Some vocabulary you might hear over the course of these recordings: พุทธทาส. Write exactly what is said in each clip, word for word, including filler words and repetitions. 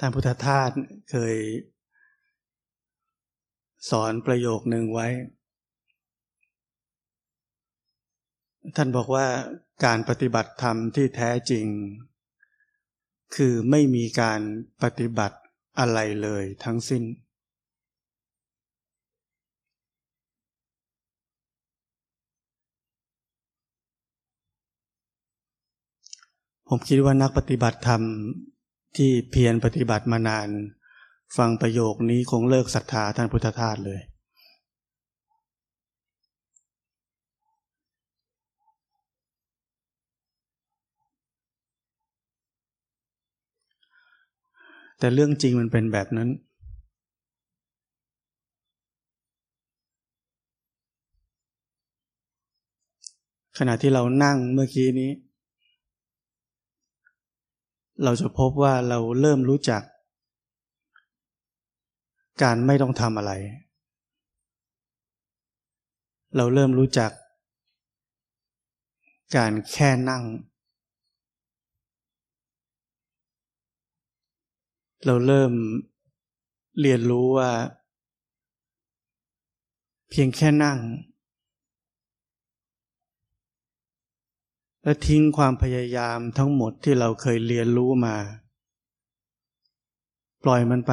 ท่านพุทธทาสเคยสอนประโยคนึงไว้ท่านบอกว่าการปฏิบัติธรรมที่แท้จริงคือไม่มีการปฏิบัติอะไรเลยทั้งสิ้นผมคิดว่านักปฏิบัติธรรมที่เพียรปฏิบัติมานานฟังประโยคนี้คงเลิกศรัทธาท่านพุทธทาสเลยแต่เรื่องจริงมันเป็นแบบนั้นขณะที่เรานั่งเมื่อกี้นี้เราจะพบว่าเราเริ่มรู้จักการไม่ต้องทำอะไรเราเริ่มรู้จักการแค่นั่งเราเริ่มเรียนรู้ว่าเพียงแค่นั่งและทิ้งความพยายามทั้งหมดที่เราเคยเรียนรู้มาปล่อยมันไป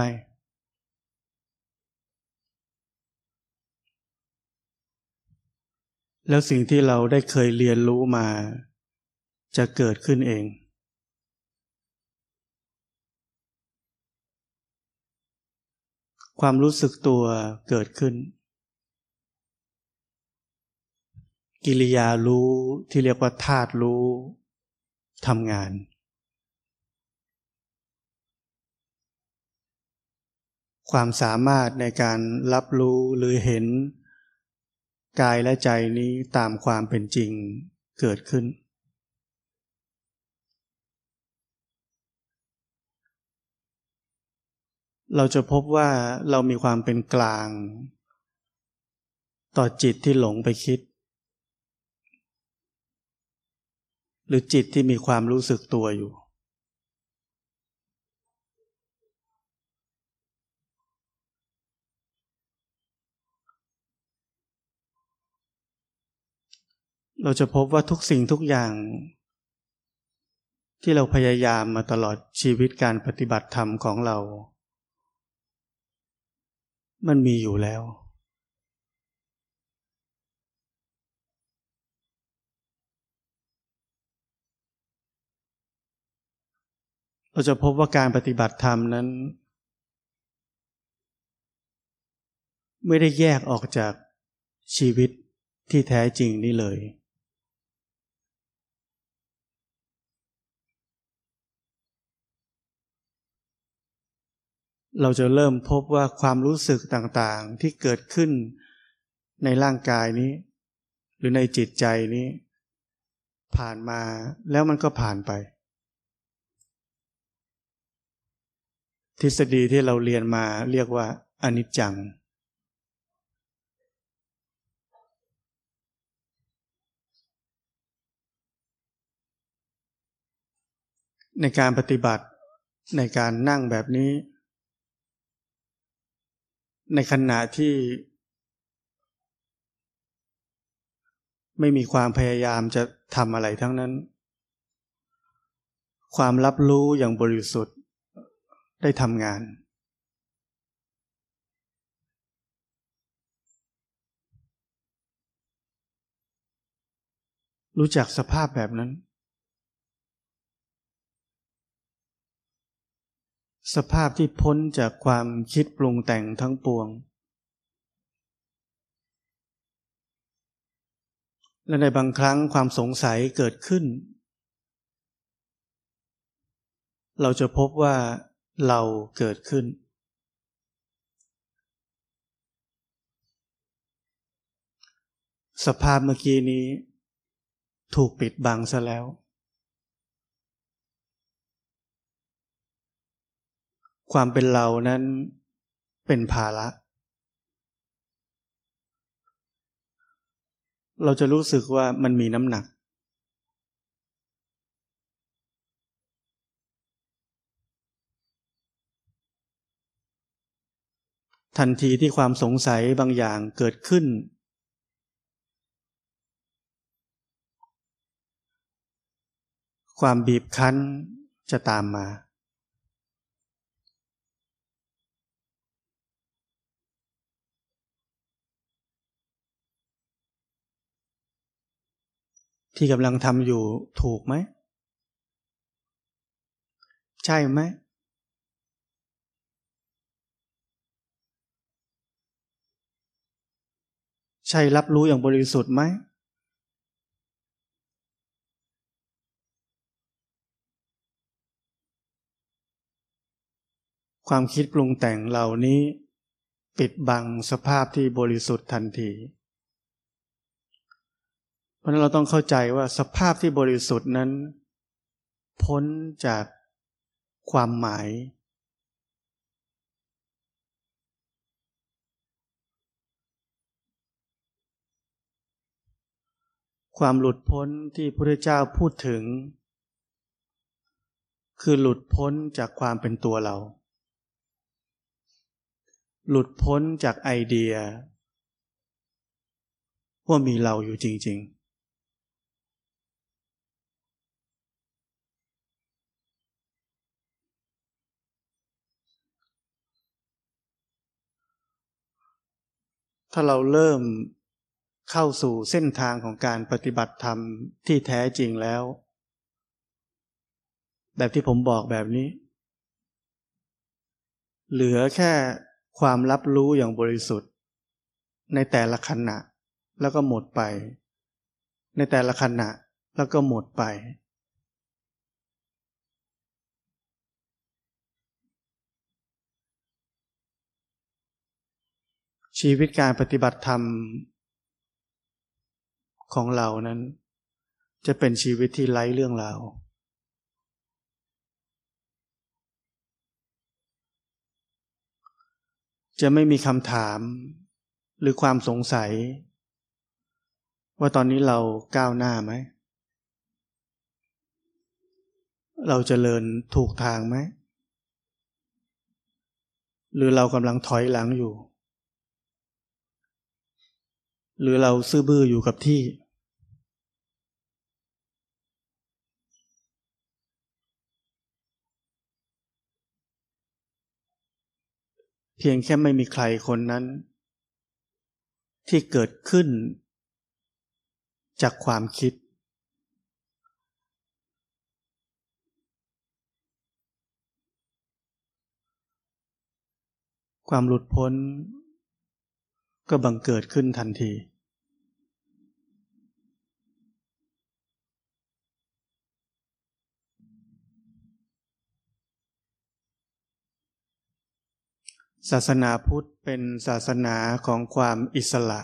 แล้วสิ่งที่เราได้เคยเรียนรู้มาจะเกิดขึ้นเองความรู้สึกตัวเกิดขึ้นกิริยารู้ที่เรียกว่าธาตุรู้ทำงานความสามารถในการรับรู้หรือเห็นกายและใจนี้ตามความเป็นจริงเกิดขึ้นเราจะพบว่าเรามีความเป็นกลางต่อจิตที่หลงไปคิดหรือจิตที่มีความรู้สึกตัวอยู่เราจะพบว่าทุกสิ่งทุกอย่างที่เราพยายามมาตลอดชีวิตการปฏิบัติธรรมของเรามันมีอยู่แล้วเราจะพบว่าการปฏิบัติธรรมนั้นไม่ได้แยกออกจากชีวิตที่แท้จริงนี่เลยเราจะเริ่มพบว่าความรู้สึกต่างๆที่เกิดขึ้นในร่างกายนี้หรือในจิตใจนี้ผ่านมาแล้วมันก็ผ่านไปทฤษฎีที่เราเรียนมาเรียกว่าอนิจจังในการปฏิบัติในการนั่งแบบนี้ในขณะที่ไม่มีความพยายามจะทำอะไรทั้งนั้นความรับรู้อย่างบริสุทธิ์ได้ทำงานรู้จักสภาพแบบนั้นสภาพที่พ้นจากความคิดปรุงแต่งทั้งปวงและในบางครั้งความสงสัยเกิดขึ้นเราจะพบว่าเราเกิดขึ้นสภาพเมื่อกี้นี้ถูกปิดบังซะแล้วความเป็นเรานั้นเป็นภาระเราจะรู้สึกว่ามันมีน้ำหนัก ทันทีที่ความสงสัยบางอย่างเกิดขึ้นความบีบคั้นจะตามมาที่กำลังทำอยู่ถูกไหมใช่ไหมใช่รับรู้อย่างบริสุทธิ์ไหมความคิดปรุงแต่งเหล่านี้ปิดบังสภาพที่บริสุทธิ์ทันทีเพราะนั้นเราต้องเข้าใจว่าสภาพที่บริสุทธิ์นั้นพ้นจากความหมายความหลุดพ้นที่พระพุทธเจ้าพูดถึงคือหลุดพ้นจากความเป็นตัวเราหลุดพ้นจากไอเดียว่ามีเราอยู่จริงๆถ้าเราเริ่มเข้าสู่เส้นทางของการปฏิบัติธรรมที่แท้จริงแล้วแบบที่ผมบอกแบบนี้เหลือแค่ความรับรู้อย่างบริสุทธิ์ในแต่ละขณะแล้วก็หมดไปในแต่ละขณะแล้วก็หมดไปชีวิตการปฏิบัติธรรมของเรานั้นจะเป็นชีวิตที่ไร้เรื่องราวจะไม่มีคำถามหรือความสงสัยว่าตอนนี้เราก้าวหน้าไหมเราเจริญถูกทางไหมหรือเรากำลังถอยหลังอยู่หรือเราซื่อบื้ออยู่กับที่เพียงแค่ไม่มีใครคนนั้นที่เกิดขึ้นจากความคิดความหลุดพ้นก็บังเกิดขึ้นทันทีศาสนาพุทธเป็นศาสนาของความอิสระ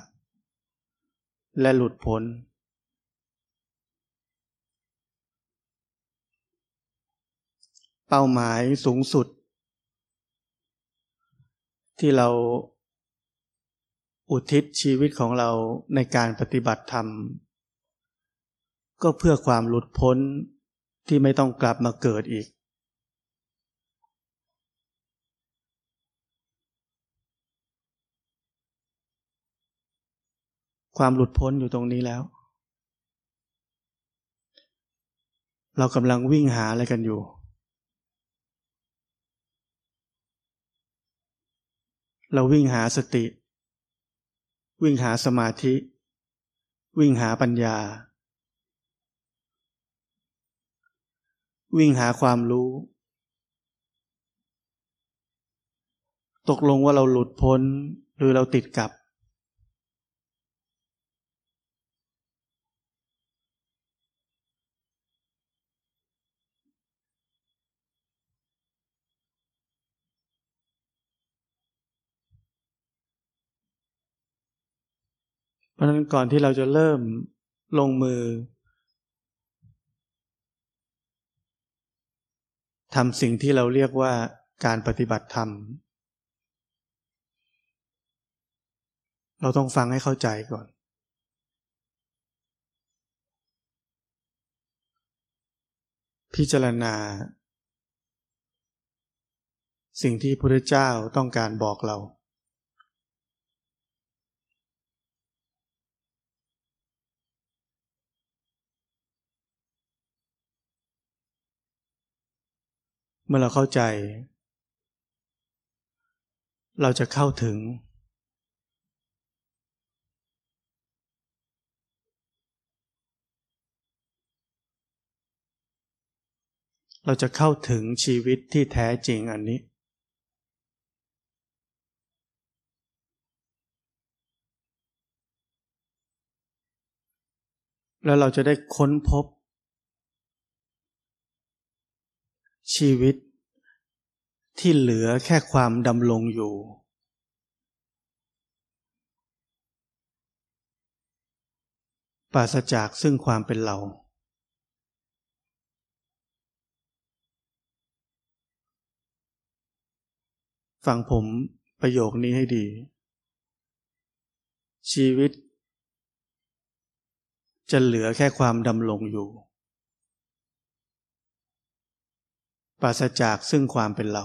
และหลุดพ้นเป้าหมายสูงสุดที่เราอุทิศชีวิตของเราในการปฏิบัติธรรมก็เพื่อความหลุดพ้นที่ไม่ต้องกลับมาเกิดอีกความหลุดพ้นอยู่ตรงนี้แล้วเรากำลังวิ่งหาอะไรกันอยู่เราวิ่งหาสติวิ่งหาสมาธิวิ่งหาปัญญาวิ่งหาความรู้ตกลงว่าเราหลุดพ้นหรือเราติดกับเพราะนั้นก่อนที่เราจะเริ่มลงมือทำสิ่งที่เราเรียกว่าการปฏิบัติธรรมเราต้องฟังให้เข้าใจก่อนพิจารณาสิ่งที่พระพุทธเจ้าต้องการบอกเรา เมื่อเราเข้าใจเราจะเข้าถึงเราจะเข้าถึงชีวิตที่แท้จริงอันนี้แล้วเราจะได้ค้นพบชีวิตที่เหลือแค่ความดำรงอยู่ปราศจากซึ่งความเป็นเราฟังผมประโยคนี้ให้ดีชีวิตจะเหลือแค่ความดำรงอยู่ปราศจากซึ่งความเป็นเรา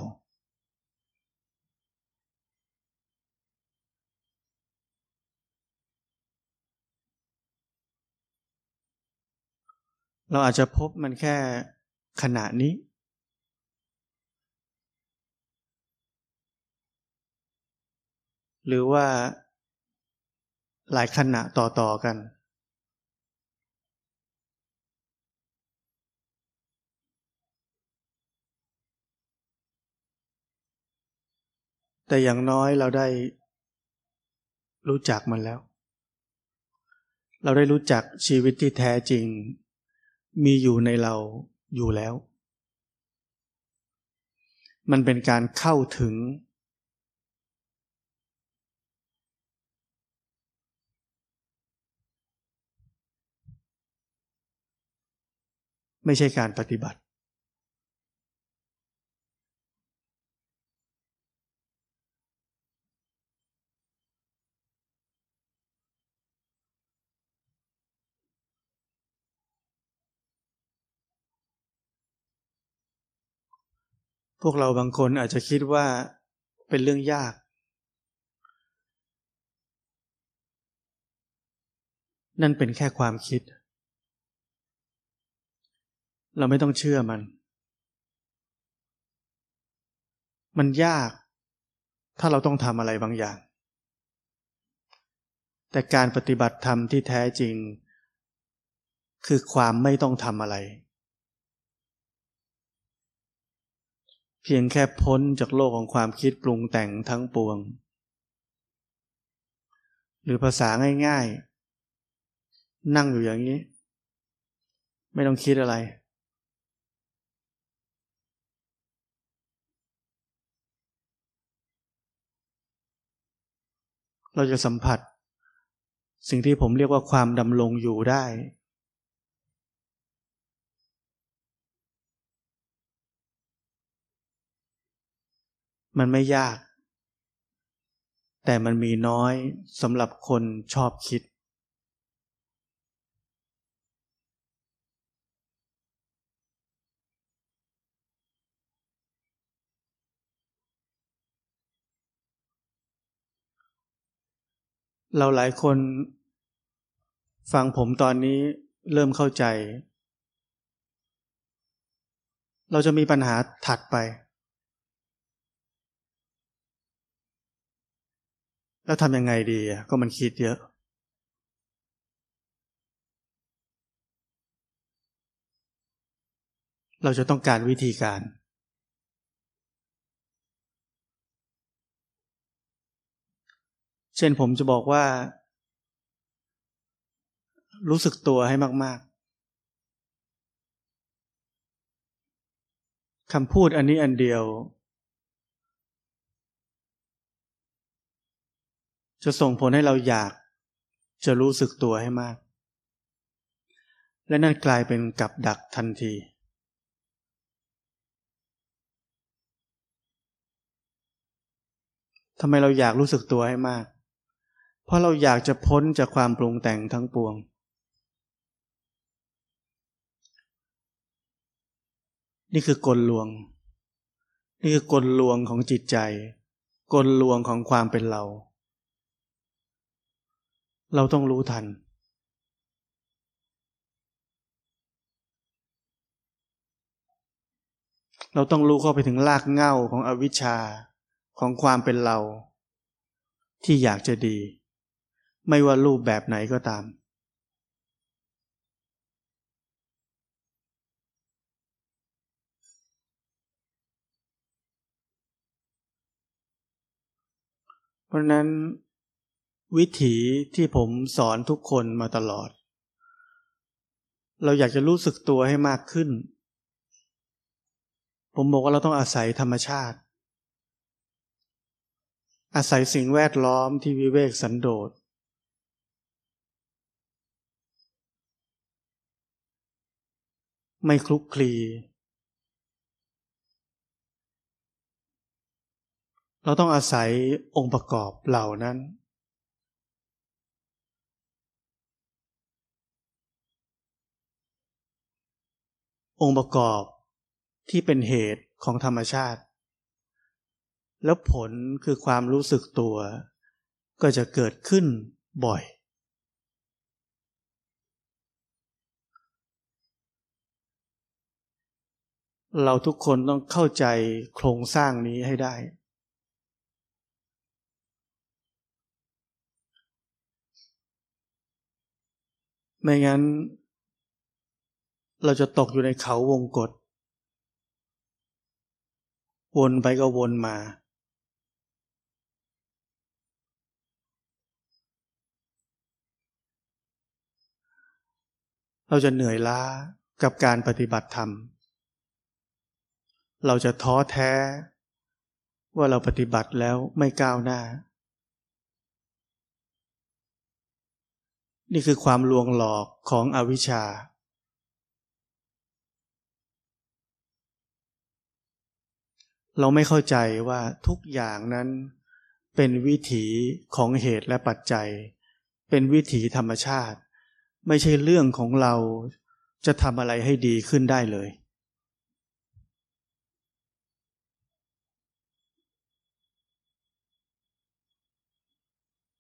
เราอาจจะพบมันแค่ขณะนี้หรือว่าหลายขณะต่อๆกันแต่อย่างน้อยเราได้รู้จักมันแล้วเราได้รู้จักชีวิตที่แท้จริงมีอยู่ในเราอยู่แล้วมันเป็นการเข้าถึงไม่ใช่การปฏิบัติพวกเราบางคนอาจจะคิดว่าเป็นเรื่องยากนั่นเป็นแค่ความคิดเราไม่ต้องเชื่อมันมันยากถ้าเราต้องทำอะไรบางอย่างแต่การปฏิบัติธรรมที่แท้จริงคือความไม่ต้องทำอะไรเพียงแค่พ้นจากโลกของความคิดปรุงแต่งทั้งปวงหรือภาษาง่ายๆนั่งอยู่อย่างนี้ไม่ต้องคิดอะไรเราจะสัมผัสสิ่งที่ผมเรียกว่าความดำรงอยู่ได้มันไม่ยากแต่มันมีน้อยสำหรับคนชอบคิดเราหลายคนฟังผมตอนนี้เริ่มเข้าใจเราจะมีปัญหาถัดไปแล้วทำยังไงดีอ่ะก็มันคิดเยอะเราจะต้องการวิธีการเช่นผมจะบอกว่ารู้สึกตัวให้มากๆคำพูดอันนี้อันเดียวจะส่งผลให้เราอยากจะรู้สึกตัวให้มากและนั่นกลายเป็นกับดักทันทีทำไมเราอยากรู้สึกตัวให้มากเพราะเราอยากจะพ้นจากความปรุงแต่งทั้งปวงนี่คือกลลวงนี่คือกลลวงของจิตใจกลลวงของความเป็นเราเราต้องรู้ทัน เราต้องรู้เข้าไปถึงรากเหง้าของอวิชชาของความเป็นเราที่อยากจะดีไม่ว่ารูปแบบไหนก็ตามเพราะนั้นวิถีที่ผมสอนทุกคนมาตลอดเราอยากจะรู้สึกตัวให้มากขึ้นผมบอกว่าเราต้องอาศัยธรรมชาติอาศัยสิ่งแวดล้อมที่วิเวกสันโดษไม่คลุกคลีเราต้องอาศัยองค์ประกอบเหล่านั้นองค์ประกอบที่เป็นเหตุของธรรมชาติแล้วผลคือความรู้สึกตัวก็จะเกิดขึ้นบ่อยเราทุกคนต้องเข้าใจโครงสร้างนี้ให้ได้ไม่งั้นเราจะตกอยู่ในเขาวงกฏวนไปก็วนมาเราจะเหนื่อยล้ากับการปฏิบัติธรรมเราจะท้อแท้ว่าเราปฏิบัติแล้วไม่ก้าวหน้านี่คือความลวงหลอกของอวิชชาเราไม่เข้าใจว่าทุกอย่างนั้นเป็นวิถีของเหตุและปัจจัยเป็นวิถีธรรมชาติไม่ใช่เรื่องของเราจะทำอะไรให้ดีขึ้นได้เลย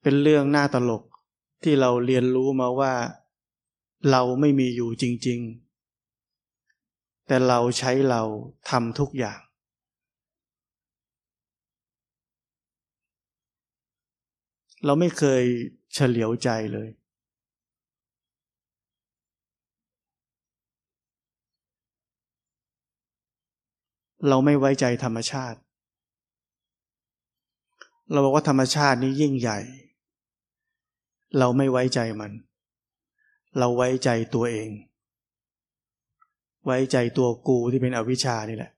เป็นเรื่องน่าตลกที่เราเรียนรู้มาว่าเราไม่มีอยู่จริงๆแต่เราใช้เราทำทุกอย่างเราไม่เคยเฉลียวใจเลยเราไม่ไว้ใจธรรมชาติเราบอกว่าธรรมชาตินี้ยิ่งใหญ่เราไม่ไว้ใจมันเราไว้ใจตัวเองไว้ใจตัวกูที่เป็นอวิชชานี่แหละ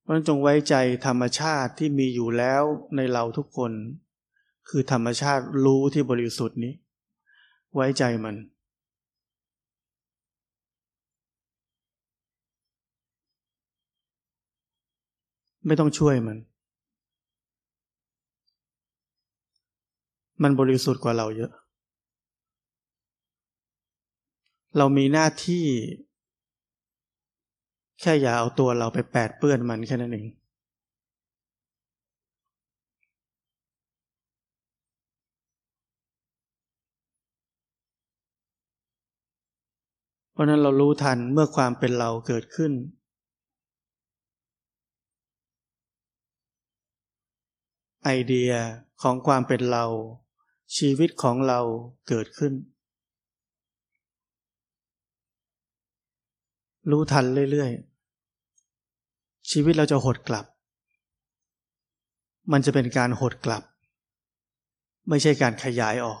เพราะฉะนั้นจงไว้ใจธรรมชาติที่มีอยู่แล้วในเราทุกคนคือธรรมชาติรู้ที่บริสุทธิ์นี้ไว้ใจมันไม่ต้องช่วยมันมันบริสุทธิ์กว่าเราเยอะเรามีหน้าที่แค่อย่าเอาตัวเราไปแปดเปื้อนมันแค่นั้นเองเพราะนั้นเรารู้ทันเมื่อความเป็นเราเกิดขึ้นไอเดียของความเป็นเราชีวิตของเราเกิดขึ้นรู้ทันเรื่อยๆชีวิตเราจะหดกลับมันจะเป็นการหดกลับไม่ใช่การขยายออก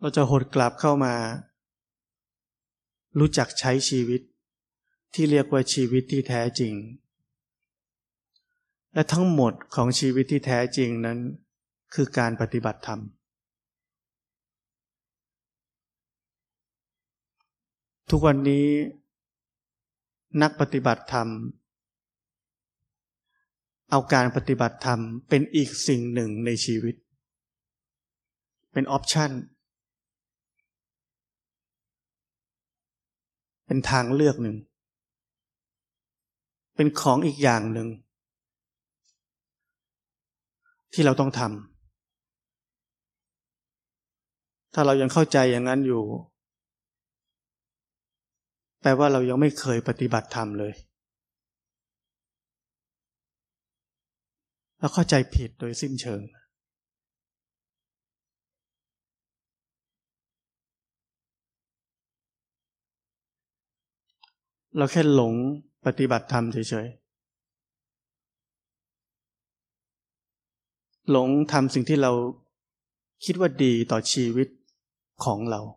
เราจะหดกลับเข้ามารู้จักใช้ชีวิตที่เรียกว่าชีวิตที่แท้จริงและทั้งหมดของชีวิตที่แท้จริงนั้นคือการปฏิบัติธรรมทุกวันนี้นักปฏิบัติธรรมเอาการปฏิบัติธรรมเป็นอีกสิ่งหนึ่งในชีวิตเป็นออปชั่น เป็นทางเลือกหนึ่งเป็นของอีกอย่างหนึ่งที่เราต้องทำถ้าเรายังเข้าใจอย่างนั้นอยู่แปลว่าเรายังไม่เคยปฏิบัติธรรมเลยแล้วเข้าใจผิดโดยสิ้นเชิงเราแค่หลงปฏิบัติธรรมเฉยๆหลงทำสิ่งที่เราคิดว่าดีต่อชีวิตของเราคำว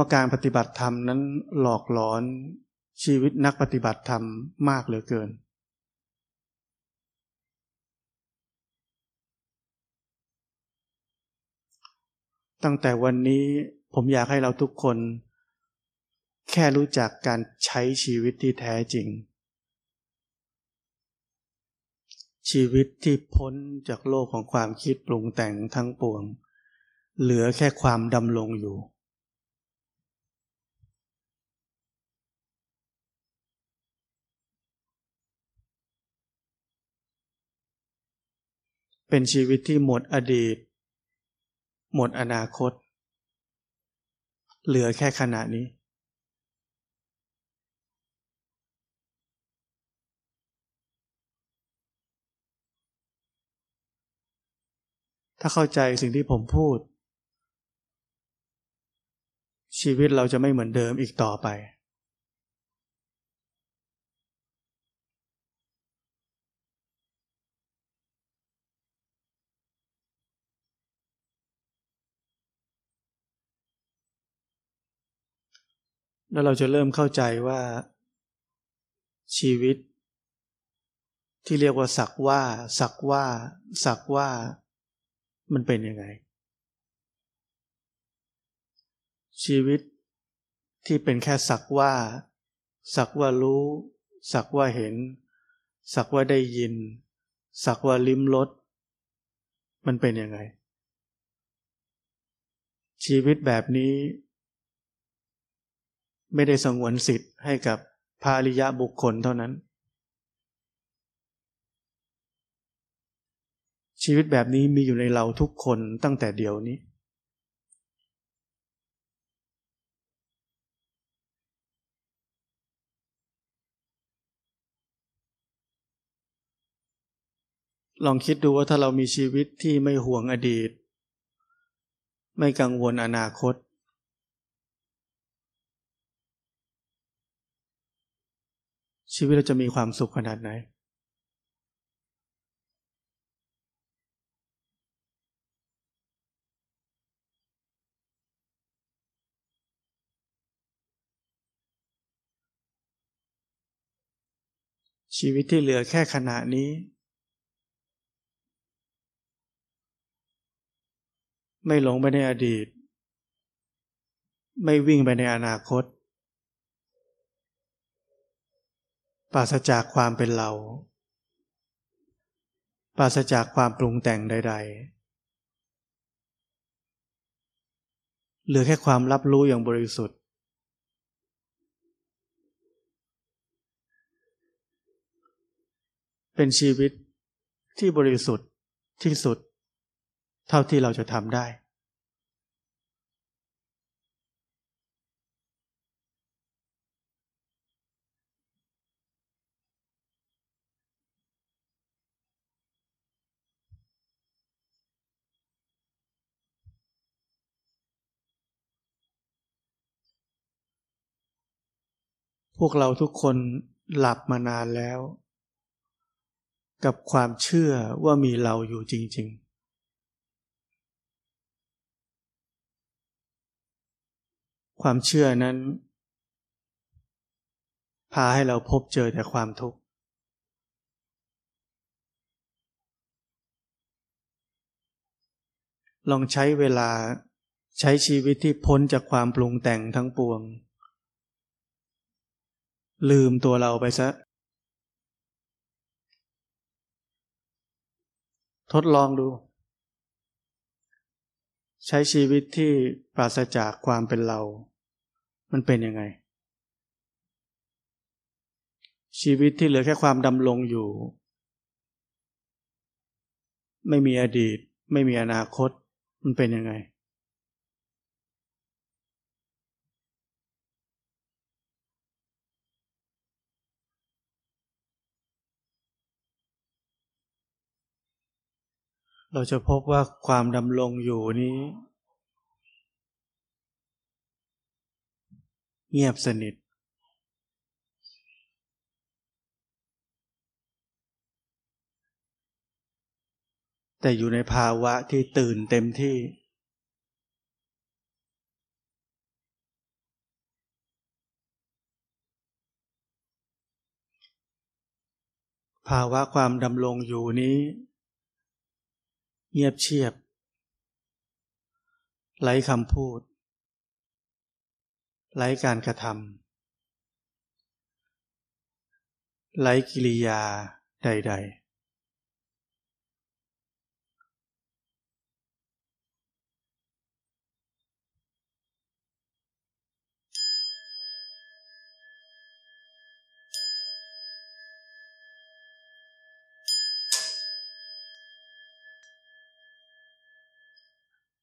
่าการปฏิบัติธรรมนั้นหลอกหลอนชีวิตนักปฏิบัติธรรมมากเหลือเกินตั้งแต่วันนี้ผมอยากให้เราทุกคนแค่รู้จักการใช้ชีวิตที่แท้จริงชีวิตที่พ้นจากโลกของความคิดปรุงแต่งทั้งปวงเหลือแค่ความดำรงอยู่เป็นชีวิตที่หมดอดีตหมดอนาคตเหลือแค่ขณะนี้ถ้าเข้าใจสิ่งที่ผมพูดชีวิตเราจะไม่เหมือนเดิมอีกต่อไปแล้วเราจะเริ่มเข้าใจว่าชีวิตที่เรียกว่าสักว่าสักว่าสักว่ามันเป็นยังไงชีวิตที่เป็นแค่สักว่าสักว่ารู้สักว่าเห็นสักว่าได้ยินสักว่าลิ้มรสมันเป็นยังไงชีวิตแบบนี้ไม่ได้สงวนสิทธิ์ให้กับพระอริยบุคคลเท่านั้นชีวิตแบบนี้มีอยู่ในเราทุกคนตั้งแต่เดี๋ยวนี้ลองคิดดูว่าถ้าเรามีชีวิตที่ไม่ห่วงอดีตไม่กังวลอนาคตชีวิตเราจะมีความสุขขนาดไหนชีวิตที่เหลือแค่ขณะนี้ไม่หลงไปในอดีตไม่วิ่งไปในอนาคตปราศจากความเป็นเราปราศจากความปรุงแต่งใดๆเหลือแค่ความรับรู้อย่างบริสุทธิ์เป็นชีวิตที่บริสุทธิ์ที่สุดเท่าที่เราจะทำได้พวกเราทุกคนหลับมานานแล้วกับความเชื่อว่ามีเราอยู่จริงๆความเชื่อนั้นพาให้เราพบเจอแต่ความทุกข์ลองใช้เวลาใช้ชีวิตที่พ้นจากความปรุงแต่งทั้งปวงลืมตัวเราไปซะ ทดลองดูใช้ชีวิตที่ปราศจากความเป็นเรามันเป็นยังไงชีวิตที่เหลือแค่ความดำรงอยู่ไม่มีอดีตไม่มีอนาคตมันเป็นยังไงเราจะพบว่าความดำรงอยู่นี้เงียบสนิทแต่อยู่ในภาวะที่ตื่นเต็มที่ภาวะความดำรงอยู่นี้เงียบเชียบไร้คำพูดไร้การกระทำไร้กิริยาใดๆ